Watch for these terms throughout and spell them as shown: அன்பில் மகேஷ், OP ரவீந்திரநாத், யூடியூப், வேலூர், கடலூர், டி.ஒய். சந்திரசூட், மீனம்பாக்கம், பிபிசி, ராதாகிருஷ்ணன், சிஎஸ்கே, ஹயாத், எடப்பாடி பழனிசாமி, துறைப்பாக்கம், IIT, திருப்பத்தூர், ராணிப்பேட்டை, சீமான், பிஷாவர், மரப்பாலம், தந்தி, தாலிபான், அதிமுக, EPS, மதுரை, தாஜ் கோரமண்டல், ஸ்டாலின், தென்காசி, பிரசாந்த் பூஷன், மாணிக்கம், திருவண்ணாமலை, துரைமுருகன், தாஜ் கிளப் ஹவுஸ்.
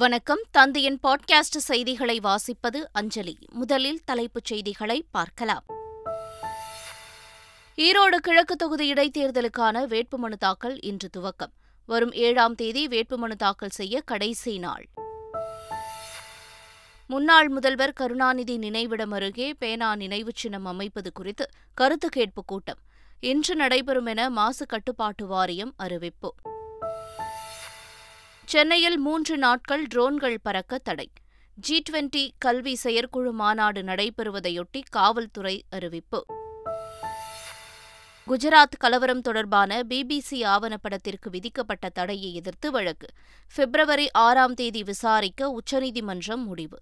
வணக்கம். தந்தியின் பாட்காஸ்ட் செய்திகளை வாசிப்பது அஞ்சலி. முதலில் தலைப்புச் செய்திகளை பார்க்கலாம். ஈரோடு கிழக்கு தொகுதி இடைத்தேர்தலுக்கான வேட்புமனு தாக்கல் இன்று துவக்கம். வரும் 7ஆம் தேதி வேட்புமனு தாக்கல் செய்ய கடைசி நாள். முன்னாள் முதல்வர் கருணாநிதி நினைவிடம் அருகே பேனா நினைவு சின்னம் அமைப்பது குறித்து கருத்து கேட்புக் கூட்டம் இன்று நடைபெறும் என மாசு கட்டுப்பாட்டு வாரியம் அறிவிப்பு. சென்னையில் 3 நாட்கள் ட்ரோன்கள் பறக்க தடை. G20 கல்வி செயற்குழு மாநாடு நடைபெறுவதையொட்டி காவல்துறை அறிவிப்பு. குஜராத் கலவரம் தொடர்பான பிபிசி ஆவணப்படத்திற்கு விதிக்கப்பட்ட தடையை எதிர்த்து வழக்கு பிப்ரவரி 6ஆம் தேதி விசாரிக்க உச்சநீதிமன்றம் முடிவு.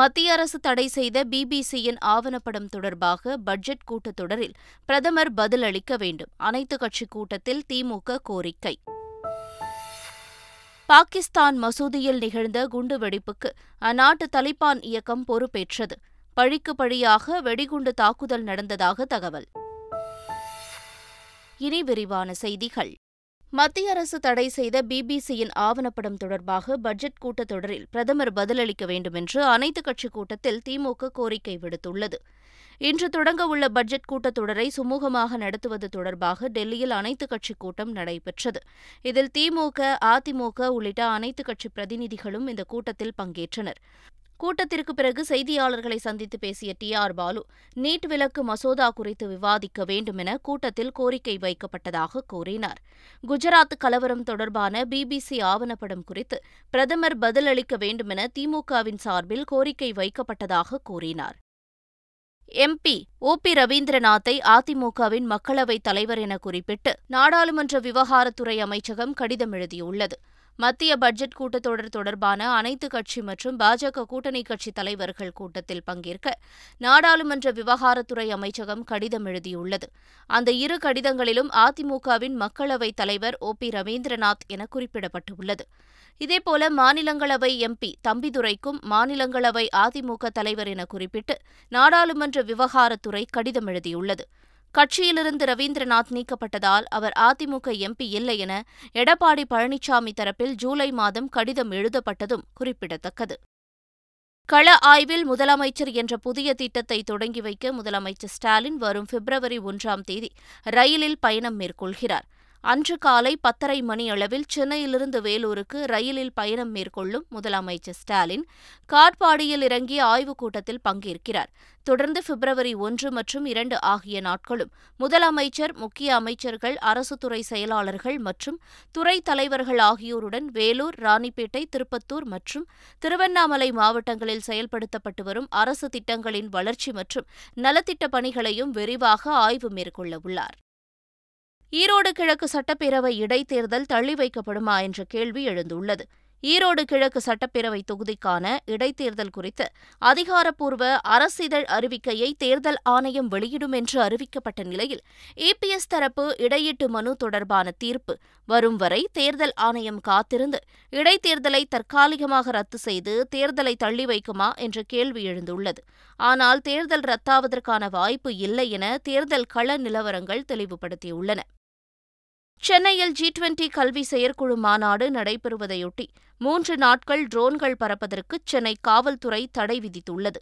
மத்திய அரசு தடை செய்த பிபிசியின் ஆவணப்படம் தொடர்பாக பட்ஜெட் கூட்டத்தொடரில் பிரதமர் பதில் அளிக்க வேண்டும். அனைத்துக் கட்சிக் கூட்டத்தில் திமுக கோரிக்கை. பாகிஸ்தான் மசூதியில் நிகழ்ந்த குண்டுவெடிப்புக்கு அந்நாட்டு தலிபான் இயக்கம் பொறுப்பேற்றது. பழிக்கு பழியாக வெடிகுண்டு தாக்குதல் நடந்ததாக தகவல். இனி விரிவான செய்திகள். மத்திய அரசு தடை செய்த பிபிசியின் ஆவணப்படம் தொடர்பாக பட்ஜெட் கூட்டத்தொடரில் பிரதமர் பதிலளிக்க வேண்டுமென்று அனைத்துக் கட்சிக் கூட்டத்தில் திமுக கோரிக்கை விடுத்துள்ளது. இன்று தொடங்கவுள்ள பட்ஜெட் கூட்டத்தொடரை சுமூகமாக நடத்துவது தொடர்பாக டெல்லியில் அனைத்துக் கட்சிக் கூட்டம் நடைபெற்றது. இதில் திமுக, அதிமுக உள்ளிட்ட அனைத்துக் கட்சி பிரதிநிதிகளும் இந்த கூட்டத்தில் பங்கேற்றனர். கூட்டத்திற்கு பிறகு செய்தியாளர்களை சந்தித்து பேசிய TR பாலு, நீட் விலக்கு மசோதா குறித்து விவாதிக்க வேண்டும் என கூட்டத்தில் கோரிக்கை வைக்கப்பட்டதாக கூறினார். குஜராத் கலவரம் தொடர்பான பிபிசி ஆவணப்படம் குறித்து பிரதமர் பதிலளிக்க வேண்டும் என திமுகவின் சார்பில் கோரிக்கை வைக்கப்பட்டதாக கூறினார். MP OP ரவீந்திரநாத்தை அதிமுகவின் மக்களவைத் தலைவர் என குறிப்பிட்டு நாடாளுமன்ற விவகாரத்துறை அமைச்சகம் கடிதம் எழுதியுள்ளது. மத்திய பட்ஜெட் கூட்டத்தொடர் தொடர்பான அனைத்துக் கட்சி மற்றும் பாஜக கூட்டணி கட்சித் தலைவர்கள் கூட்டத்தில் பங்கேற்க நாடாளுமன்ற விவகாரத்துறை அமைச்சகம் கடிதம் எழுதியுள்ளது. அந்த இரு கடிதங்களிலும் அதிமுகவின் மக்களவைத் தலைவர் OP ரவீந்திரநாத் என குறிப்பிடப்பட்டுள்ளது. இதேபோல மாநிலங்களவை MP தம்பிதுரைக்கும் மாநிலங்களவை அதிமுக தலைவர் என குறிப்பிட்டு நாடாளுமன்ற விவகாரத்துறை கடிதம் எழுதியுள்ளது. கட்சியிலிருந்து ரவீந்திரநாத் நீக்கப்பட்டதால் அவர் அதிமுக MP இல்லை என எடப்பாடி பழனிசாமி தரப்பில் ஜூலை மாதம் கடிதம் எழுதப்பட்டதும் குறிப்பிடத்தக்கது. கள ஆய்வில் முதலமைச்சர் என்ற புதிய திட்டத்தை தொடங்கி வைக்க முதலமைச்சர் ஸ்டாலின் வரும் பிப்ரவரி 1ஆம் தேதி ரயிலில் பயணம் மேற்கொள்கிறார். அன்று காலை 10:30 மணி அளவில் சென்னையிலிருந்து வேலூருக்கு ரயிலில் பயணம் மேற்கொள்ளும் முதலமைச்சர் ஸ்டாலின் காட்பாடியில் இறங்கிய ஆய்வுக் கூட்டத்தில் பங்கேற்கிறார். தொடர்ந்து பிப்ரவரி 1 மற்றும் 2 ஆகிய நாட்களும் முதலமைச்சர், முக்கிய அமைச்சர்கள், அரசு துறை செயலாளர்கள் மற்றும் துறை தலைவர்கள் ஆகியோருடன் வேலூர், ராணிப்பேட்டை, திருப்பத்தூர் மற்றும் திருவண்ணாமலை மாவட்டங்களில் செயல்படுத்தப்பட்டு வரும் அரசு திட்டங்களின் வளர்ச்சி மற்றும் நலத்திட்ட பணிகளையும் விரிவாக ஆய்வு மேற்கொள்ளவுள்ளார். ஈரோடு கிழக்கு சட்டப்பேரவை இடைத்தேர்தல் தள்ளி வைக்கப்படுமா என்ற கேள்வி எழுந்துள்ளது. ஈரோடு கிழக்கு சட்டப்பேரவை தொகுதிக்கான இடைத்தேர்தல் குறித்த அதிகாரப்பூர்வ அரசிதழ் அறிவிக்கையை தேர்தல் ஆணையம் வெளியிடும் என்று அறிவிக்கப்பட்ட நிலையில் EPS தரப்பு இடையீட்டு மனு தொடர்பான தீர்ப்பு வரும் வரை தேர்தல் ஆணையம் காத்திருந்து இடைத்தேர்தலை தற்காலிகமாக ரத்து செய்து தேர்தலை தள்ளி வைக்குமா என்ற கேள்வி எழுந்துள்ளது. ஆனால் தேர்தல் ரத்தாவதற்கான வாய்ப்பு இல்லை என தேர்தல் கள நிலவரங்கள் தெளிவுபடுத்தியுள்ளன. சென்னையில் G20 கல்வி செயற்குழு மாநாடு நடைபெறுவதையொட்டி 3 நாட்கள் ட்ரோன்கள் பறப்பதற்கு சென்னை காவல்துறை தடை விதித்துள்ளது.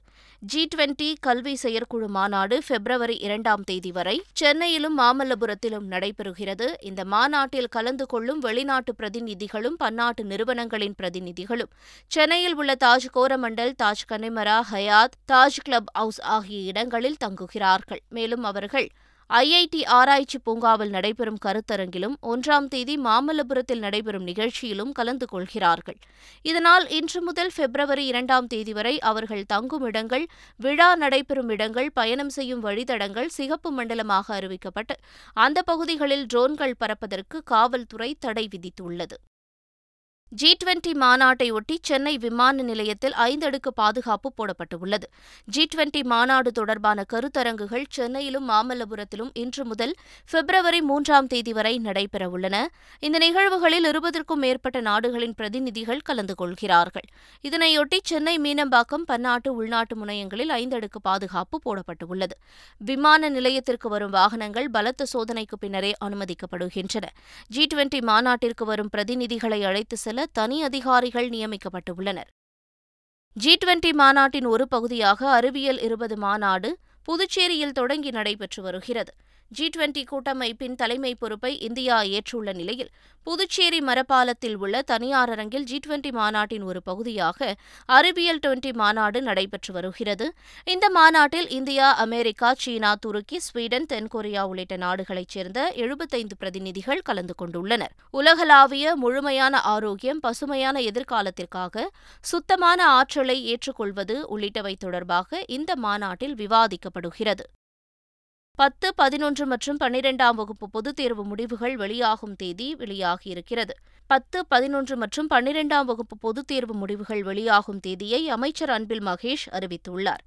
G20 கல்வி செயற்குழு மாநாடு பிப்ரவரி 2ஆம் தேதி வரை சென்னையிலும் மாமல்லபுரத்திலும் நடைபெறுகிறது. இந்த மாநாட்டில் கலந்து கொள்ளும் வெளிநாட்டு பிரதிநிதிகளும் பன்னாட்டு நிறுவனங்களின் பிரதிநிதிகளும் சென்னையில் உள்ள தாஜ் கோரமண்டல், Taj Connemara, ஹயாத், தாஜ் கிளப் ஹவுஸ் ஆகிய இடங்களில் தங்குகிறார்கள். மேலும் அவர்கள் IIT ஆராய்ச்சி பூங்காவில் நடைபெறும் கருத்தரங்கிலும் 1ஆம் தேதி மாமல்லபுரத்தில் நடைபெறும் நிகழ்ச்சியிலும் கலந்து கொள்கிறார்கள். இதனால் இன்று முதல் பிப்ரவரி 2ஆம் தேதி வரை அவர்கள் தங்கும் இடங்கள், விழா நடைபெறும் இடங்கள், பயணம் செய்யும் வழித்தடங்கள் சிகப்பு மண்டலமாக அறிவிக்கப்பட்டு அந்த பகுதிகளில் ட்ரோன்கள் பறப்பதற்கு காவல்துறை தடை விதித்துள்ளது. G20 மாநாட்டையொட்டி சென்னை விமான நிலையத்தில் 5 அடுக்கு பாதுகாப்பு போடப்பட்டுள்ளது. G20 மாநாடு தொடர்பான கருத்தரங்குகள் சென்னையிலும் மாமல்லபுரத்திலும் இன்று முதல் பிப்ரவரி 3ஆம் தேதி வரை நடைபெறவுள்ளன. இந்த நிகழ்வுகளில் 20க்கும் மேற்பட்ட நாடுகளின் பிரதிநிதிகள் கலந்து கொள்கிறார்கள். இதனையொட்டி சென்னை மீனம்பாக்கம் பன்னாட்டு உள்நாட்டு முனையங்களில் 5 அடுக்கு பாதுகாப்பு போடப்பட்டுள்ளது. விமான நிலையத்திற்கு வரும் வாகனங்கள் பலத்த சோதனைக்கு பின்னரே அனுமதிக்கப்படுகின்றன. G20 மாநாட்டிற்கு வரும் பிரதிநிதிகளை அழைத்து செல்ல மேற்கொள்ள தனி அதிகாரிகள் நியமிக்கப்பட்டுள்ளனர். G20 மாநாட்டின் ஒரு பகுதியாக அறிவியல் 20 மாநாடு புதுச்சேரியில் தொடங்கி நடைபெற்று வருகிறது. G20 கூட்டமைப்பின் தலைமை பொறுப்பை இந்தியா ஏற்றுள்ள நிலையில் புதுச்சேரி மரப்பாலத்தில் உள்ள தனியார் அரங்கில் G20 மாநாட்டின் ஒரு பகுதியாக அறிவியல் 20 மாநாடு நடைபெற்று வருகிறது. இந்த மாநாட்டில் இந்தியா, அமெரிக்கா, சீனா, துருக்கி, ஸ்வீடன், தென்கொரியா உள்ளிட்ட நாடுகளைச் சேர்ந்த 75 பிரதிநிதிகள் கலந்து கொண்டுள்ளனர். உலகளாவிய முழுமையான ஆரோக்கியம், பசுமையான எதிர்காலத்திற்காக சுத்தமான ஆற்றலை ஏற்றுக்கொள்வது உள்ளிட்டவை தொடர்பாக இந்த மாநாட்டில் விவாதிக்கப்படுகிறது. 10, 11 மற்றும் 12ஆம் வகுப்பு பொதுத் தேர்வு முடிவுகள் வெளியாகும் தேதி வெளியாகியிருக்கிறது. 10, 11 மற்றும் 12ஆம் வகுப்பு பொதுத் தேர்வு முடிவுகள் வெளியாகும் தேதியை அமைச்சர் அன்பில் மகேஷ் அறிவித்துள்ளார்.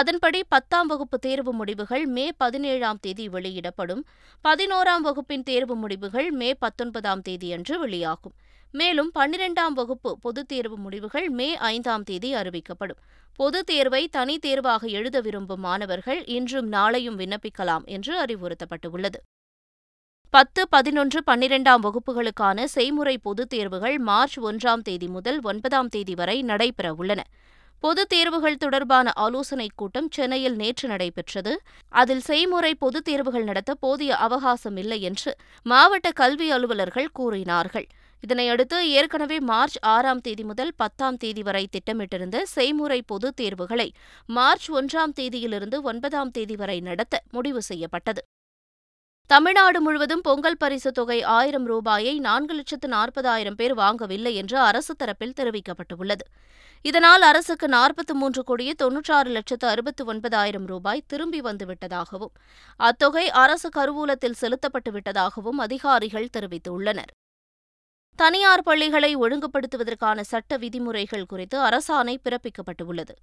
அதன்படி 10ஆம் வகுப்பு தேர்வு முடிவுகள் மே 17ஆம் தேதி வெளியிடப்படும். 11ஆம் வகுப்பின் தேர்வு முடிவுகள் மே 19ஆம் தேதியன்று வெளியாகும். மேலும் 12ஆம் வகுப்பு பொதுத் தேர்வு முடிவுகள் மே 5ஆம் தேதி அறிவிக்கப்படும். பொதுத் தேர்வை தனித் தேர்வாக எழுத விரும்பும் மாணவர்கள் இன்றும் நாளையும் விண்ணப்பிக்கலாம் என்று அறிவுறுத்தப்பட்டுள்ளது. 10, 11, 12ஆம் வகுப்புகளுக்கான செய்முறை பொதுத் தேர்வுகள் மார்ச் 1ஆம் தேதி முதல் 9ஆம் தேதி வரை நடைபெறவுள்ளன. பொதுத் தேர்வுகள் தொடர்பான ஆலோசனைக் கூட்டம் சென்னையில் நேற்று நடைபெற்றது. அதில் செய்முறை பொதுத் தேர்வுகள் நடத்த போதிய அவகாசம் இல்லை என்று மாவட்ட கல்வி அலுவலர்கள் கூறினார்கள். இதனையடுத்து ஏற்கனவே மார்ச் 6ஆம் தேதி முதல் 10ஆம் தேதி வரை திட்டமிட்டிருந்த செய்முறை பொதுத் தேர்வுகளை மார்ச் 1ஆம் தேதியிலிருந்து 9ஆம் தேதி வரை நடத்த முடிவு செய்யப்பட்டது. தமிழ்நாடு முழுவதும் பொங்கல் பரிசுத் தொகை ₹1000ஐ 4,40,000 பேர் வாங்கவில்லை என்று அரசு தரப்பில் தெரிவிக்கப்பட்டுள்ளது. இதனால் அரசுக்கு 43,96,69,000 ரூபாய் திரும்பி வந்துவிட்டதாகவும் அத்தொகை அரசு கருவூலத்தில் செலுத்தப்பட்டு விட்டதாகவும் அதிகாரிகள் தெரிவித்துள்ளனர். தனியார் பள்ளிகளை ஒழுங்குபடுத்துவதற்கான சட்ட விதிமுறைகள் குறித்து அரசாணை பிறப்பிக்கப்பட்டுள்ளது.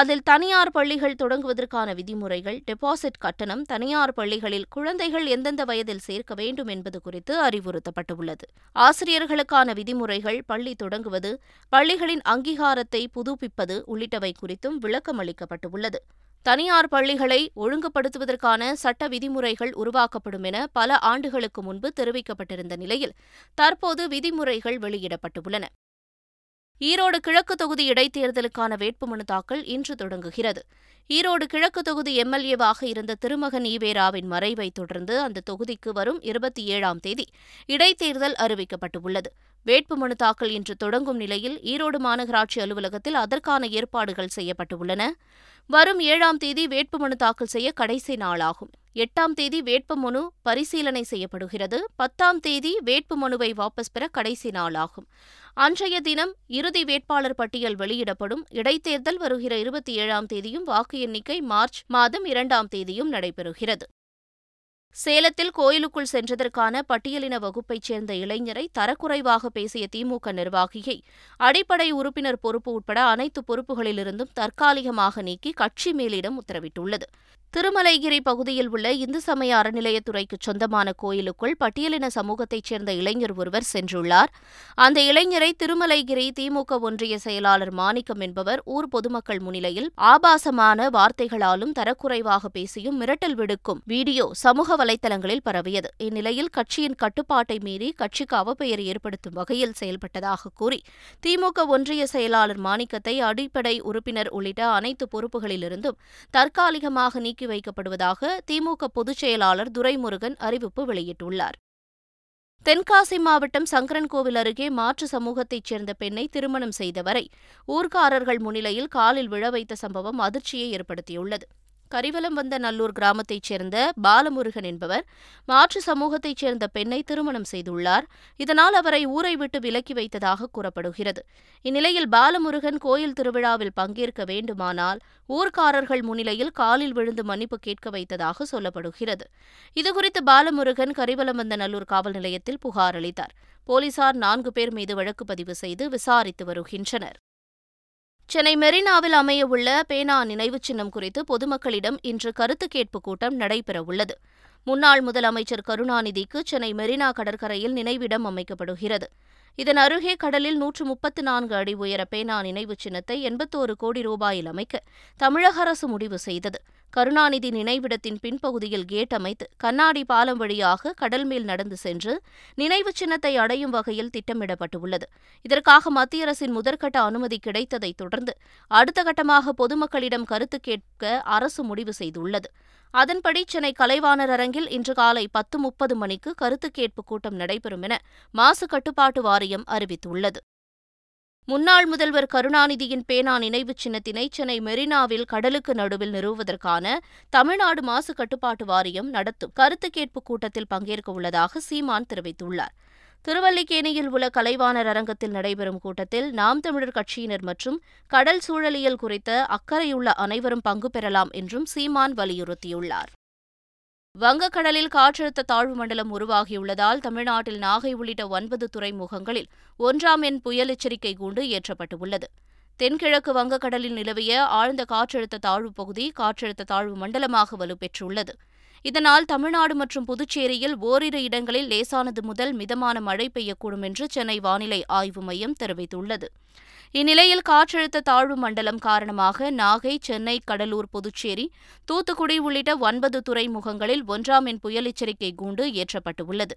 அதில் தனியார் பள்ளிகள் தொடங்குவதற்கான விதிமுறைகள், டெபாசிட் கட்டணம், தனியார் பள்ளிகளில் குழந்தைகள் எந்தெந்த வயதில் சேர்க்க வேண்டும் என்பது குறித்து அறிவுறுத்தப்பட்டுள்ளது. ஆசிரியர்களுக்கான விதிமுறைகள், பள்ளி தொடங்குவது, பள்ளிகளின் அங்கீகாரத்தை புதுப்பிப்பது உள்ளிட்டவை குறித்தும் விளக்கம் அளிக்கப்பட்டுள்ளது. தனியார் பள்ளிகளை ஒழுங்குபடுத்துவதற்கான சட்ட விதிமுறைகள் உருவாக்கப்படும் என பல ஆண்டுகளுக்கு முன்பு தெரிவிக்கப்பட்டிருந்த நிலையில் தற்போது விதிமுறைகள் வெளியிடப்பட்டுள்ளன. ஈரோடு கிழக்கு தொகுதி இடைத்தேர்தலுக்கான வேட்புமனு தாக்கல் இன்று தொடங்குகிறது. ஈரோடு கிழக்கு தொகுதி MLA-வாக இருந்த திருமகன் ஈவேராவின் மறைவை தொடர்ந்து அந்த தொகுதிக்கு வரும் 27ஆம் தேதி இடைத்தேர்தல் அறிவிக்கப்பட்டுள்ளது. வேட்புமனு தாக்கல் இன்று தொடங்கும் நிலையில் ஈரோடு மாநகராட்சி அலுவலகத்தில் அதற்கான ஏற்பாடுகள் செய்யப்பட்டுள்ளன. வரும் 7ஆம் தேதி வேட்புமனு தாக்கல் செய்ய கடைசி நாளாகும். 8ஆம் தேதி வேட்புமனு பரிசீலனை செய்யப்படுகிறது. 10ஆம் தேதி வேட்புமனுவை வாபஸ் பெற கடைசி நாளாகும். அன்றைய தினம் இறுதி வேட்பாளர் பட்டியல் வெளியிடப்படும். இடைத்தேர்தல் வருகிற 27ஆம் தேதியும் வாக்கு எண்ணிக்கை மார்ச் 2ஆம் தேதியும் நடைபெறுகிறது. சேலத்தில் கோயிலுக்குள் சென்றதற்கான பட்டியலின வகுப்பைச் சேர்ந்த இளைஞரை தரக்குறைவாக பேசிய திமுக நிர்வாகியை அடிப்படை உறுப்பினர் பொறுப்பு உட்பட அனைத்து பொறுப்புகளிலிருந்தும் தற்காலிகமாக நீக்கி கட்சி மேலிடம் உத்தரவிட்டுள்ளது. திருமலைகிரி பகுதியில் உள்ள இந்து சமய அறநிலையத்துறைக்கு சொந்தமான கோயிலுக்குள் பட்டியலின சமூகத்தைச் சேர்ந்த இளைஞர் ஒருவர் சென்றுள்ளார். அந்த இளைஞரை திருமலைகிரி திமுக ஒன்றிய செயலாளர் மாணிக்கம் என்பவர் ஊர் பொதுமக்கள் முன்னிலையில் ஆபாசமான வார்த்தைகளாலும் தரக்குறைவாக பேசியும் மிரட்டல் விடுக்கும் வீடியோ சமூக வலைதளங்களில் பரவியது. இந்நிலையில் கட்சியின் கட்டுப்பாட்டை மீறி கட்சிக்கு அவப்பெயர் ஏற்படுத்தும் வகையில் செயல்பட்டதாக கூறி திமுக ஒன்றிய செயலாளர் மாணிக்கத்தை அடிப்படை உறுப்பினர் உள்ளிட்ட அனைத்து பொறுப்புகளிலிருந்தும் தற்காலிகமாக நீக்கி வைக்கப்படுவதாக திமுக பொதுச் செயலாளர் துரைமுருகன் அறிவிப்பு வெளியிட்டுள்ளார். தென்காசி மாவட்டம் சங்கரன்கோவில் அருகே மாற்று சமூகத்தைச் சேர்ந்த பெண்ணை திருமணம் செய்தவரை ஊர்க்காரர்கள் முன்னிலையில் காலில் விழ வைத்த சம்பவம் அதிர்ச்சியை ஏற்படுத்தியுள்ளது. கரிவலம்பந்தநல்லூர் கிராமத்தைச் சேர்ந்த பாலமுருகன் என்பவர் மாற்று சமூகத்தைச் சேர்ந்த பெண்ணை திருமணம் செய்துள்ளார். இதனால் அவரை ஊரை விட்டு விலக்கி வைத்ததாக கூறப்படுகிறது. இந்நிலையில் பாலமுருகன் கோயில் திருவிழாவில் பங்கேற்க வேண்டுமானால் ஊர்க்காரர்கள் முன்னிலையில் காலில் விழுந்து மன்னிப்பு கேட்க வைத்ததாக சொல்லப்படுகிறது. இதுகுறித்து பாலமுருகன் கரிவலம்பந்தநல்லூர் காவல் நிலையத்தில் புகார் அளித்தார். போலீசார் 4 பேர் மீது வழக்கு பதிவு செய்து விசாரித்து வருகின்றனர். சென்னை மெரினாவில் அமையவுள்ள பேனா நினைவுச் சின்னம் குறித்து பொதுமக்களிடம் இன்று கருத்து கேட்பு கூட்டம் நடைபெறவுள்ளது. முன்னாள் முதலமைச்சர் கருணாநிதிக்கு சென்னை மெரினா கடற்கரையில் நினைவிடம் அமைக்கப்படுகிறது. இதன் அருகே கடலில் 134 அடி உயர பேனா நினைவு சின்னத்தை 81 கோடி ரூபாயில் அமைக்க தமிழக அரசு முடிவு செய்தது. கருணாநிதி நினைவிடத்தின் பின்பகுதியில் கேட் அமைத்து கண்ணாடி பாலம் வழியாக கடல் மேல் நடந்து சென்று நினைவு சின்னத்தை அடையும் வகையில் திட்டமிடப்பட்டுள்ளது. இதற்காக மத்திய அரசின் முதற்கட்ட அனுமதி கிடைத்ததைத் தொடர்ந்து அடுத்த கட்டமாக பொதுமக்களிடம் கருத்து கேட்க அரசு முடிவு செய்துள்ளது. அதன்படி சென்னை கலைவாணர் அரங்கில் இன்று காலை 10:30 மணிக்கு கருத்து கேட்பு கூட்டம் நடைபெறும் என மாசு கட்டுப்பாட்டு வாரியம் அறிவித்துள்ளது. முன்னாள் முதல்வர் கருணாநிதியின் பேனா நினைவு சின்னத்தினை சென்னை மெரினாவில் கடலுக்கு நடுவில் நிறுவுவதற்கான தமிழ்நாடு மாசு கட்டுப்பாட்டு வாரியம் நடத்தும் கருத்து கேட்பு கூட்டத்தில் பங்கேற்க உள்ளதாக சீமான் தெரிவித்துள்ளார். திருவல்லிக்கேணியில் உள்ள கலைவாணர் அரங்கத்தில் நடைபெறும் கூட்டத்தில் நாம் தமிழர் கட்சியினர் மற்றும் கடல் சூழலியல் குறித்த அக்கறையுள்ள அனைவரும் பங்கு பெறலாம் என்றும் சீமான் வலியுறுத்தியுள்ளார். வங்கக்கடலில் காற்றழுத்த தாழ்வு மண்டலம் உருவாகியுள்ளதால் தமிழ்நாட்டில் நாகை உள்ளிட்ட 9 துறைமுகங்களில் 1ஆம் எண் புயல் எச்சரிக்கை கூண்டு ஏற்றப்பட்டுள்ளது. தென்கிழக்கு வங்கக்கடலில் நிலவிய ஆழ்ந்த காற்றழுத்த தாழ்வுப் பகுதி காற்றழுத்த தாழ்வு மண்டலமாக வலுப்பெற்றுள்ளது. இதனால் தமிழ்நாடு மற்றும் புதுச்சேரியில் ஓரிரு இடங்களில் லேசானது முதல் மிதமான மழை பெய்யக்கூடும் என்று சென்னை வானிலை ஆய்வு மையம் தெரிவித்துள்ளது. இந்நிலையில் காற்றழுத்த தாழ்வு மண்டலம் காரணமாக நாகை, சென்னை, கடலூர், புதுச்சேரி, தூத்துக்குடி உள்ளிட்ட 9 துறைமுகங்களில் 1ஆம் எண் புயல் எச்சரிக்கை கூண்டு ஏற்றப்பட்டுள்ளது.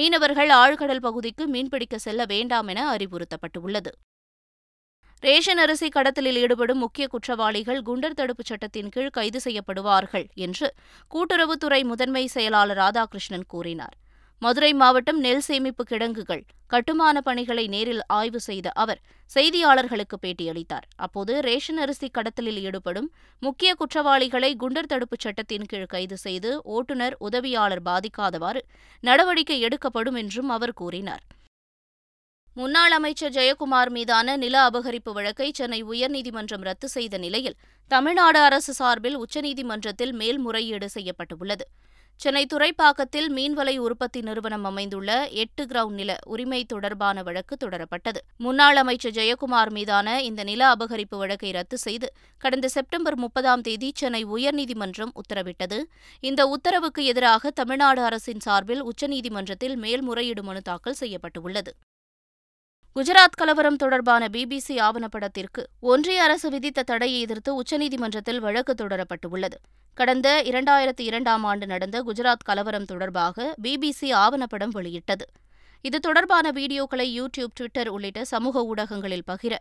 மீனவர்கள் ஆழ்கடல் பகுதிக்கு மீன்பிடிக்க செல்ல வேண்டாம் என அறிவுறுத்தப்பட்டுள்ளது. ரேஷன் அரிசி கடத்தலில் ஈடுபடும் முக்கிய குற்றவாளிகள் குண்டர் தடுப்புச் சட்டத்தின் கீழ் கைது செய்யப்படுவார்கள் என்று கூட்டுறவுத்துறை முதன்மை செயலாளர் ராதாகிருஷ்ணன் கூறினார். மதுரை மாவட்டம் நெல் சேமிப்பு கிடங்குகள் கட்டுமான பணிகளை நேரில் ஆய்வு செய்த அவர் செய்தியாளர்களுக்கு பேட்டியளித்தார். அப்போது ரேஷன் அரிசி கடத்தலில் ஈடுபடும் முக்கிய குற்றவாளிகளை குண்டர் தடுப்புச் சட்டத்தின் கீழ் கைது செய்து ஓட்டுநர், உதவியாளர் பாதிக்காதவாறு நடவடிக்கை எடுக்கப்படும் என்றும் அவர் கூறினார். முன்னாள் அமைச்சர் ஜெயக்குமார் மீதான நில அபகரிப்பு வழக்கை சென்னை உயர்நீதிமன்றம் ரத்து செய்த நிலையில் தமிழ்நாடு அரசு சார்பில் உச்சநீதிமன்றத்தில் மேல்முறையீடு செய்யப்பட்டுள்ளது. சென்னை துறைப்பாக்கத்தில் மீன்வலை உற்பத்தி நிறுவனம் அமைந்துள்ள 8 கிரவுண்ட் நில உரிமை தொடர்பான வழக்கு தொடரப்பட்டது. முன்னாள் அமைச்சர் ஜெயக்குமார் மீதான இந்த நில அபகரிப்பு வழக்கை ரத்து செய்து கடந்த செப்டம்பர் 30 தேதி சென்னை உயர்நீதிமன்றம் உத்தரவிட்டது. இந்த உத்தரவுக்கு எதிராக தமிழ்நாடு அரசின் சார்பில் உச்சநீதிமன்றத்தில் மேல்முறையீடு மனு தாக்கல் செய்யப்பட்டுள்ளது. குஜராத் கலவரம் தொடர்பான பிபிசி ஆவணப்படத்திற்கு ஒன்றிய அரசு விதித்த தடையை எதிர்த்து உச்சநீதிமன்றத்தில் வழக்கு தொடரப்பட்டுள்ளது. கடந்த 2002ஆம் ஆண்டு நடந்த குஜராத் கலவரம் தொடர்பாக பிபிசி ஆவணப்படம் வெளியிட்டது. இது தொடர்பான வீடியோக்களை யூடியூப், ட்விட்டர் உள்ளிட்ட சமூக ஊடகங்களில் பகிர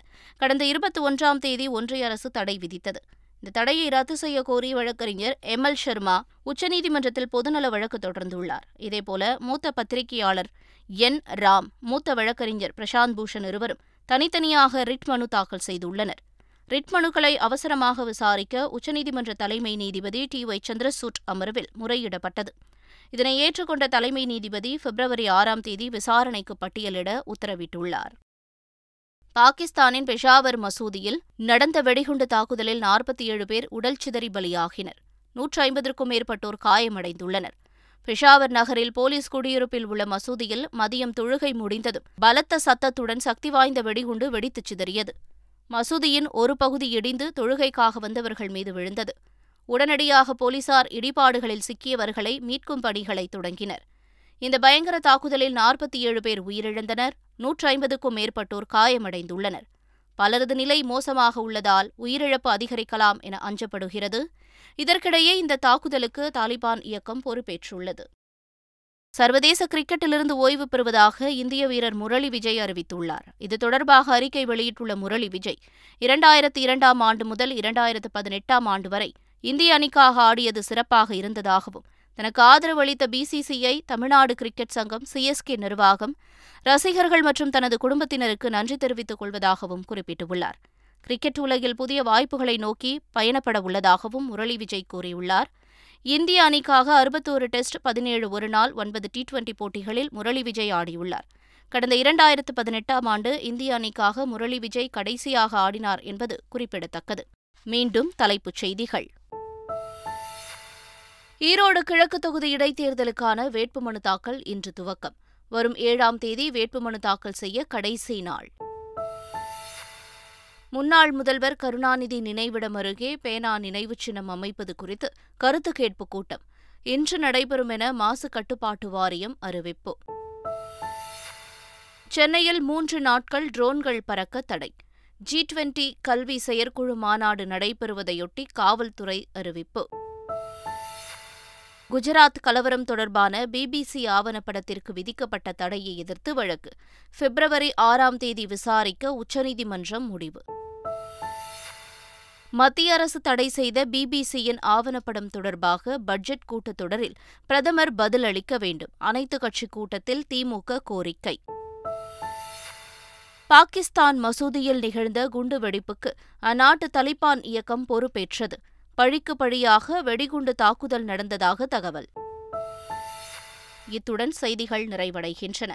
கடந்த 21ஆம் தேதி ஒன்றிய அரசு தடை விதித்தது. இந்த தடையை ரத்து செய்ய கோரி வழக்கறிஞர் எம்எல் சர்மா உச்சநீதிமன்றத்தில் பொதுநல வழக்கு தொடர்ந்துள்ளார். இதேபோல மூத்த பத்திரிகையாளர் என் ராம், மூத்த வழக்கறிஞர் பிரசாந்த் பூஷன் இருவரும் தனித்தனியாக ரிட் மனு தாக்கல் செய்துள்ளனர். ரிட் மனுக்களை அவசரமாக விசாரிக்க உச்சநீதிமன்ற தலைமை நீதிபதி டி.ஒய். சந்திரசூட் அமர்வில் முறையிடப்பட்டது. இதனை ஏற்றுக்கொண்ட தலைமை நீதிபதி பிப்ரவரி 6ஆம் தேதி விசாரணைக்கு பட்டியலிட உத்தரவிட்டுள்ளார். பாகிஸ்தானின் பிஷாவர் மசூதியில் நடந்த வெடிகுண்டு தாக்குதலில் 47 பேர் உடல் சிதறி பலியாகினர். 150க்கும் மேற்பட்டோர் காயமடைந்துள்ளனர். பிஷாவர் நகரில் போலீஸ் குடியிருப்பில் உள்ள மசூதியில் மதியம் தொழுகை முடிந்ததும் பலத்த சத்தத்துடன் சக்தி வாய்ந்த வெடிகுண்டு வெடித்துச் சிதறியது. மசூதியின் ஒரு பகுதி இடிந்து தொழுகைக்காக வந்தவர்கள் மீது விழுந்தது. உடனடியாக போலீசார் இடிபாடுகளில் சிக்கியவர்களை மீட்கும் பணிகளை தொடங்கினர். இந்த பயங்கர தாக்குதலில் 47 பேர் உயிரிழந்தனர். 150க்கும் மேற்பட்டோர் காயமடைந்துள்ளனர். பலரது நிலை மோசமாக உள்ளதால் உயிரிழப்பு அதிகரிக்கலாம் என அஞ்சப்படுகிறது. இதற்கிடையே இந்த தாக்குதலுக்கு தாலிபான் இயக்கம் பொறுப்பேற்றுள்ளது. சர்வதேச கிரிக்கெட்டிலிருந்து ஓய்வு பெறுவதாக இந்திய வீரர் முரளி விஜய் அறிவித்துள்ளார். இது தொடர்பாக அறிக்கை வெளியிட்டுள்ள முரளி விஜய் 2002ஆம் ஆண்டு முதல் 2018ஆம் ஆண்டு வரை இந்திய அணிக்காக ஆடியது சிறப்பாக இருந்ததாகவும் தனக்கு ஆதரவு அளித்த பிசிசிஐ, தமிழ்நாடு கிரிக்கெட் சங்கம், சிஎஸ்கே நிர்வாகம், ரசிகர்கள் மற்றும் தனது குடும்பத்தினருக்கு நன்றி தெரிவித்துக் கொள்வதாகவும் குறிப்பிட்டுள்ளார். கிரிக்கெட் உலகில் புதிய வாய்ப்புகளை நோக்கி பயணப்பட உள்ளதாகவும் முரளி விஜய் கூறியுள்ளார். இந்திய அணிக்காக 61 டெஸ்ட், 17 ஒருநாள், 9 டி20 போட்டிகளில் முரளி விஜய் ஆடியுள்ளார். கடந்த 2018ஆம் ஆண்டு இந்திய அணிக்காக முரளி விஜய் கடைசியாக ஆடினார் என்பது குறிப்பிடத்தக்கது. மீண்டும் தலைப்புச் செய்திகள். ஈரோடு கிழக்கு தொகுதி இடைத்தேர்தலுக்கான வேட்புமனு தாக்கல் இன்று துவக்கம். வரும் 7ஆம் தேதி வேட்புமனு தாக்கல் செய்ய கடைசி நாள். முன்னாள் முதல்வர் கருணாநிதி நினைவிடம் அருகே பேனா நினைவு சின்னம் அமைப்பது குறித்து கருத்து கேட்பு கூட்டம் இன்று நடைபெறும் என மாசு கட்டுப்பாட்டு வாரியம் அறிவிப்பு. சென்னையில் 3 நாட்கள் ட்ரோன்கள் பறக்க தடை. G20 கல்வி செயற்குழு மாநாடு நடைபெறுவதையொட்டி காவல்துறை அறிவிப்பு. குஜராத் கலவரம் தொடர்பான பிபிசி ஆவணப்படத்திற்கு விதிக்கப்பட்ட தடையை எதிர்த்து வழக்கு. பிப்ரவரி 6 விசாரிக்க உச்சநீதிமன்றம் முடிவு. மத்திய அரசு தடை செய்த பிபிசியின் ஆவணப்படம் தொடர்பாக பட்ஜெட் கூட்டத்தொடரில் பிரதமர் பதிலளிக்க வேண்டும். அனைத்துக் கட்சிக் கூட்டத்தில் திமுக கோரிக்கை. பாகிஸ்தான் மசூதியில் நிகழ்ந்த குண்டுவெடிப்புக்கு அந்நாட்டு தலிபான் இயக்கம் பொறுப்பேற்றது. பழிக்கு பழியாக வெடிகுண்டு தாக்குதல் நடந்ததாக தகவல். இத்துடன் செய்திகள் நிறைவடைகின்றன.